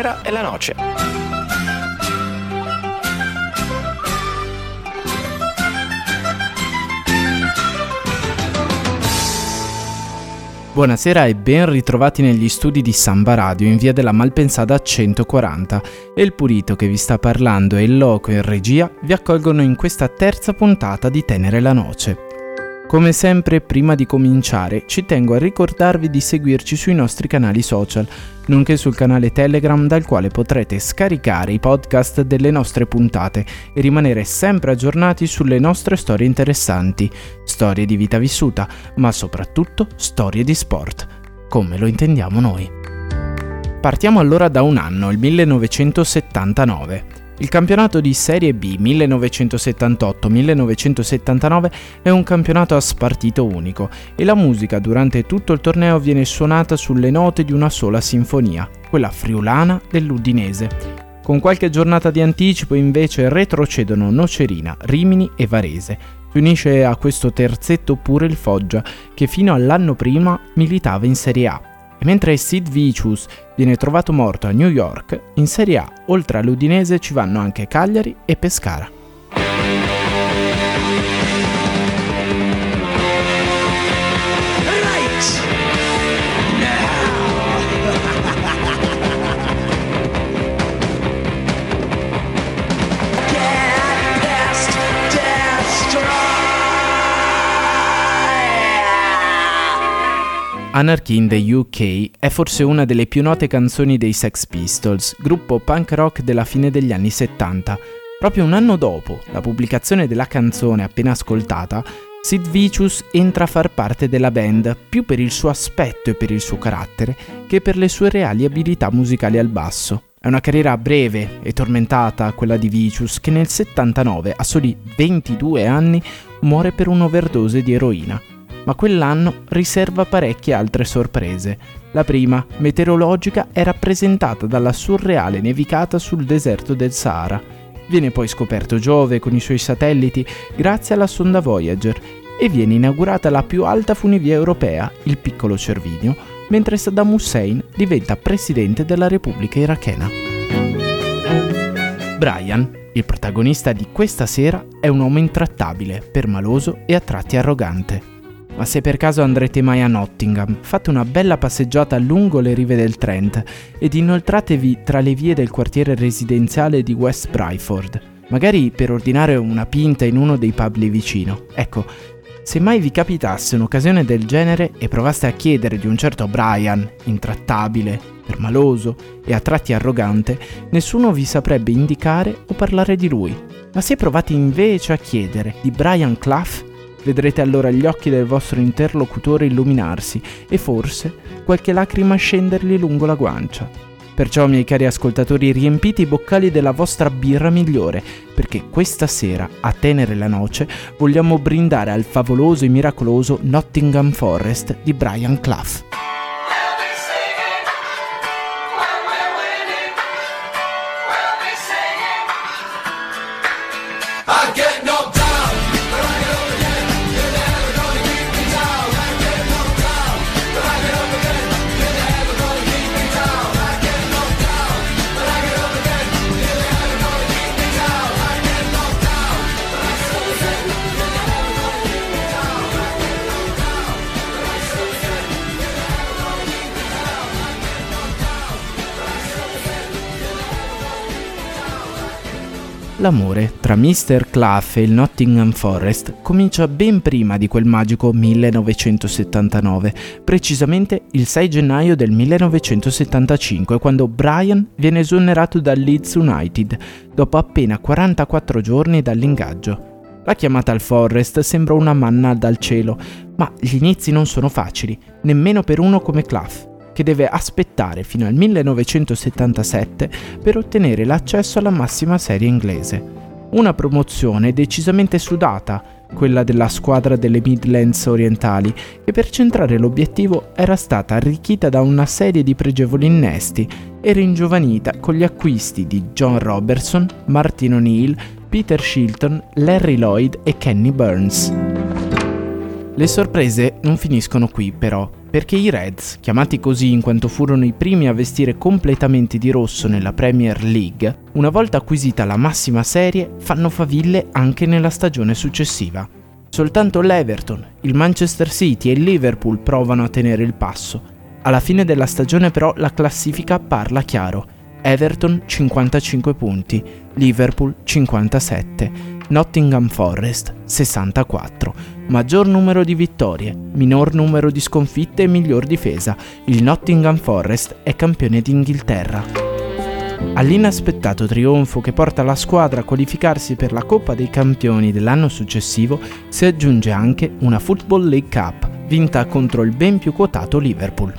Tenera è la Noche. Buonasera e ben ritrovati negli studi di Samba Radio in via della Malpensada 140. E il Pulito che vi sta parlando e il Loco in regia vi accolgono in questa terza puntata di Tenera è la Noce. Come sempre, prima di cominciare, ci tengo a ricordarvi di seguirci sui nostri canali social, nonché sul canale Telegram dal quale potrete scaricare i podcast delle nostre puntate e rimanere sempre aggiornati sulle nostre storie interessanti, storie di vita vissuta, ma soprattutto storie di sport, come lo intendiamo noi. Partiamo allora da un anno, il 1979. Il campionato di Serie B 1978-1979 è un campionato a spartito unico e la musica durante tutto il torneo viene suonata sulle note di una sola sinfonia, quella friulana dell'Udinese. Con qualche giornata di anticipo invece retrocedono Nocerina, Rimini e Varese. Si unisce a questo terzetto pure il Foggia, che fino all'anno prima militava in Serie A. E mentre Sid Vicious viene trovato morto a New York, in Serie A, oltre all'Udinese, ci vanno anche Cagliari e Pescara. Anarchy in the UK è forse una delle più note canzoni dei Sex Pistols, gruppo punk rock della fine degli anni 70. Proprio un anno dopo la pubblicazione della canzone appena ascoltata, Sid Vicious entra a far parte della band più per il suo aspetto e per il suo carattere che per le sue reali abilità musicali al basso. È una carriera breve e tormentata quella di Vicious, che nel 79, a soli 22 anni, muore per un'overdose di eroina. Ma quell'anno riserva parecchie altre sorprese. La prima, meteorologica, è rappresentata dalla surreale nevicata sul deserto del Sahara. Viene poi scoperto Giove con i suoi satelliti grazie alla sonda Voyager e viene inaugurata la più alta funivia europea, il Piccolo Cervino, mentre Saddam Hussein diventa presidente della Repubblica Irachena. Brian, il protagonista di questa sera, è un uomo intrattabile, permaloso e a tratti arrogante. Ma se per caso andrete mai a Nottingham, fate una bella passeggiata lungo le rive del Trent ed inoltratevi tra le vie del quartiere residenziale di West Bryford, magari per ordinare una pinta in uno dei pub lì vicino. Ecco, se mai vi capitasse un'occasione del genere e provaste a chiedere di un certo Brian, intrattabile, permaloso e a tratti arrogante, nessuno vi saprebbe indicare o parlare di lui. Ma se provate invece a chiedere di Brian Clough, vedrete allora gli occhi del vostro interlocutore illuminarsi e forse qualche lacrima scendergli lungo la guancia. Perciò, miei cari ascoltatori, riempite i boccali della vostra birra migliore, perché questa sera, a Tenera è la Noce, vogliamo brindare al favoloso e miracoloso Nottingham Forest di Brian Clough. L'amore tra Mr. Clough e il Nottingham Forest comincia ben prima di quel magico 1979, precisamente il 6 gennaio del 1975, quando Brian viene esonerato dal Leeds United dopo appena 44 giorni dall'ingaggio. La chiamata al Forest sembra una manna dal cielo, ma gli inizi non sono facili, nemmeno per uno come Clough, che deve aspettare fino al 1977 per ottenere l'accesso alla massima serie inglese. Una promozione decisamente sudata, quella della squadra delle Midlands orientali, che per centrare l'obiettivo era stata arricchita da una serie di pregevoli innesti e ringiovanita con gli acquisti di John Robertson, Martin O'Neill, Peter Shilton, Larry Lloyd e Kenny Burns. Le sorprese non finiscono qui però. perché i Reds, chiamati così in quanto furono i primi a vestire completamente di rosso nella Premier League, una volta acquisita la massima serie, fanno faville anche nella stagione successiva. Soltanto l'Everton, il Manchester City e il Liverpool provano a tenere il passo. Alla fine della stagione però la classifica parla chiaro. Everton 55 punti, Liverpool 57, Nottingham Forest 64. Maggior numero di vittorie, minor numero di sconfitte e miglior difesa. Il Nottingham Forest è campione d'Inghilterra. All'inaspettato trionfo che porta la squadra a qualificarsi per la Coppa dei Campioni dell'anno successivo si aggiunge anche una Football League Cup, vinta contro il ben più quotato Liverpool.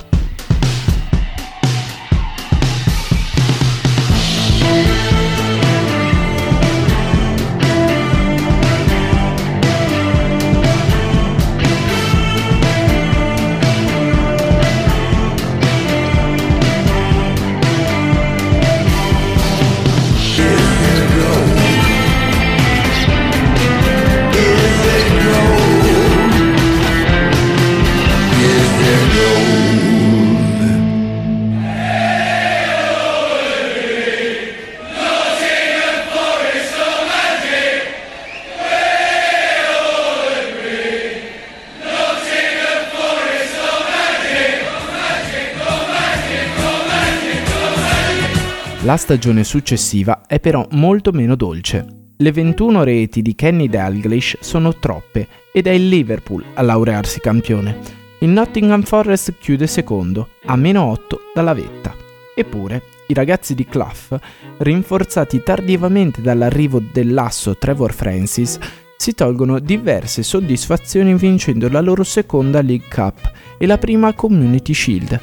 La stagione successiva è però molto meno dolce. Le 21 reti di Kenny Dalglish sono troppe ed è il Liverpool a laurearsi campione. Il Nottingham Forest chiude secondo, a meno 8 dalla vetta. Eppure, i ragazzi di Clough, rinforzati tardivamente dall'arrivo dell'asso Trevor Francis, si tolgono diverse soddisfazioni vincendo la loro seconda League Cup e la prima Community Shield.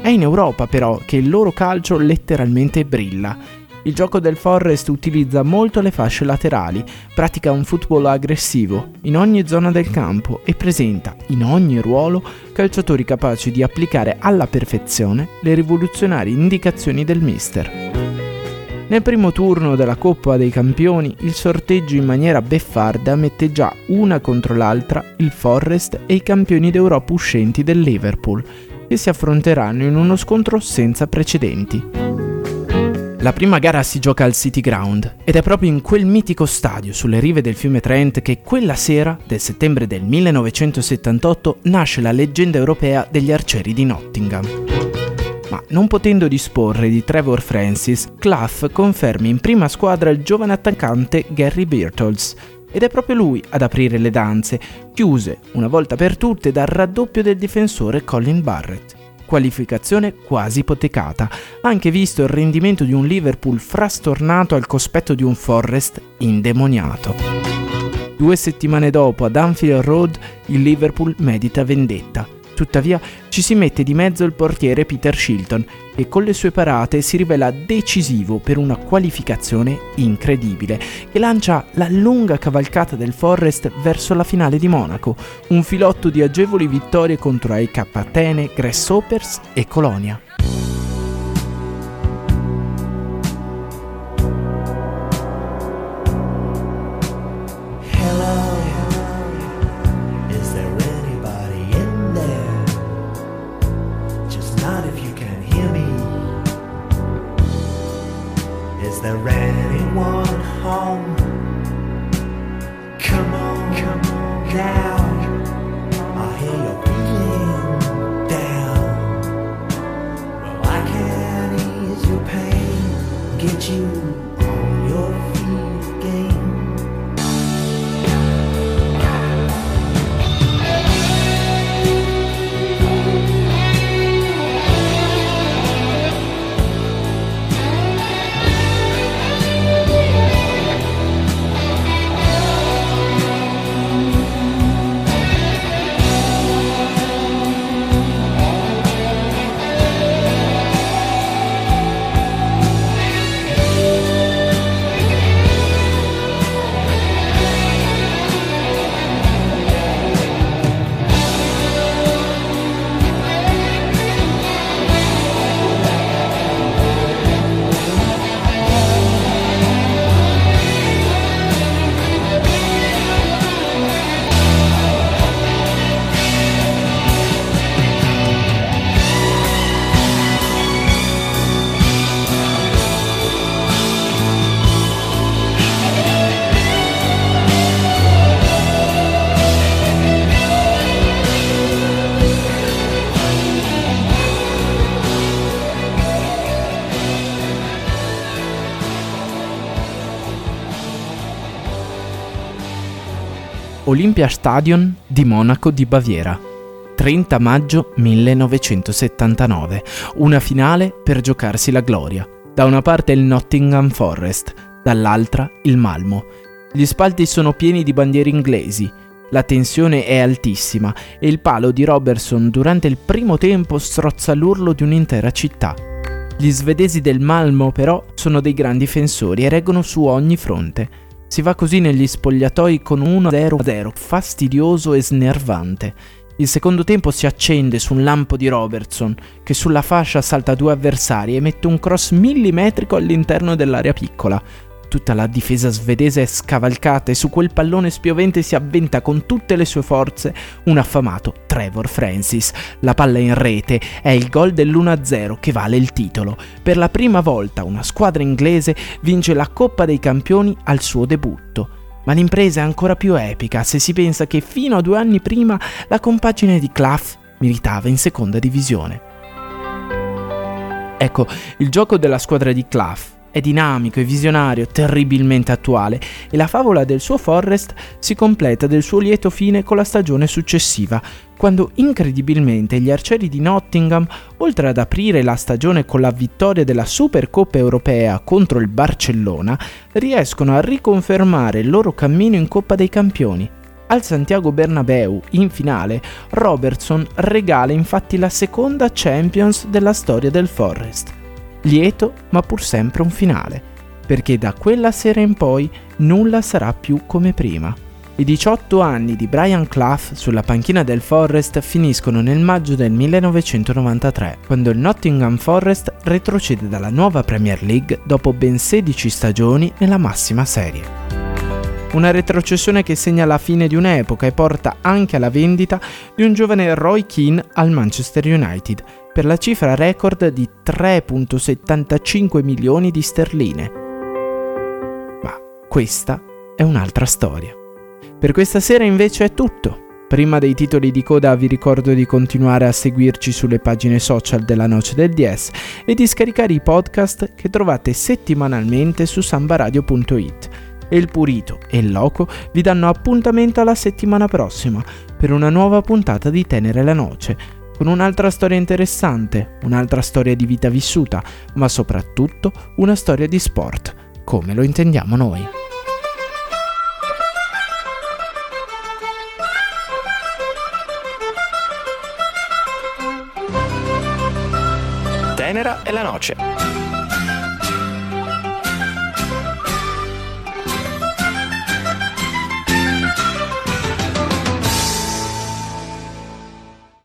È in Europa però che il loro calcio letteralmente brilla. Il gioco del Forest utilizza molto le fasce laterali, pratica un football aggressivo in ogni zona del campo e presenta, in ogni ruolo, calciatori capaci di applicare alla perfezione le rivoluzionarie indicazioni del mister. Nel primo turno della Coppa dei Campioni, il sorteggio in maniera beffarda mette già una contro l'altra il Forest e i campioni d'Europa uscenti del Liverpool, che si affronteranno in uno scontro senza precedenti. La prima gara si gioca al City Ground ed è proprio in quel mitico stadio sulle rive del fiume Trent che quella sera del settembre del 1978 nasce la leggenda europea degli arcieri di Nottingham. Ma non potendo disporre di Trevor Francis, Clough conferma in prima squadra il giovane attaccante Gary Birtles, ed è proprio lui ad aprire le danze, chiuse una volta per tutte dal raddoppio del difensore Colin Barrett. Qualificazione quasi ipotecata, anche visto il rendimento di un Liverpool frastornato al cospetto di un Forest indemoniato. 2 settimane dopo, ad Anfield Road, il Liverpool medita vendetta. Tuttavia ci si mette di mezzo il portiere Peter Shilton, e con le sue parate si rivela decisivo per una qualificazione incredibile che lancia la lunga cavalcata del Forest verso la finale di Monaco, un filotto di agevoli vittorie contro AEK Atene, Grasshoppers e Colonia. Olympiastadion di Monaco di Baviera, 30 maggio 1979, una finale per giocarsi la gloria. Da una parte il Nottingham Forest, dall'altra il Malmo. Gli spalti sono pieni di bandiere inglesi, la tensione è altissima e il palo di Robertson durante il primo tempo strozza l'urlo di un'intera città. Gli svedesi del Malmo però sono dei grandi difensori e reggono su ogni fronte. Si va così negli spogliatoi con 1-0 fastidioso e snervante. Il secondo tempo si accende su un lampo di Robertson, che sulla fascia salta due avversari e mette un cross millimetrico all'interno dell'area piccola. Tutta la difesa svedese è scavalcata e su quel pallone spiovente si avventa con tutte le sue forze un affamato Trevor Francis. La palla in rete è il gol dell'1-0 che vale il titolo. Per la prima volta una squadra inglese vince la Coppa dei Campioni al suo debutto. Ma l'impresa è ancora più epica se si pensa che fino a 2 anni prima la compagine di Clough militava in seconda divisione. Ecco, il gioco della squadra di Clough è dinamico e visionario, terribilmente attuale, e la favola del suo Forest si completa del suo lieto fine con la stagione successiva, quando incredibilmente gli arcieri di Nottingham, oltre ad aprire la stagione con la vittoria della Supercoppa europea contro il Barcellona, riescono a riconfermare il loro cammino in Coppa dei Campioni. Al Santiago Bernabéu, in finale, Robertson regala infatti la seconda Champions della storia del Forest. Lieto, ma pur sempre un finale, perché da quella sera in poi nulla sarà più come prima. I 18 anni di Brian Clough sulla panchina del Forest finiscono nel maggio del 1993, quando il Nottingham Forest retrocede dalla nuova Premier League dopo ben 16 stagioni nella massima serie. Una retrocessione che segna la fine di un'epoca e porta anche alla vendita di un giovane Roy Keane al Manchester United, per la cifra record di 3,75 milioni di sterline. Ma questa è un'altra storia. Per questa sera invece è tutto. Prima dei titoli di coda vi ricordo di continuare a seguirci sulle pagine social della Noce del DS e di scaricare i podcast che trovate settimanalmente su sambaradio.it. E il Purito e il Loco vi danno appuntamento alla settimana prossima per una nuova puntata di Tenera è la Noce, con un'altra storia interessante, un'altra storia di vita vissuta, ma soprattutto una storia di sport, come lo intendiamo noi. Tenera è la Noce.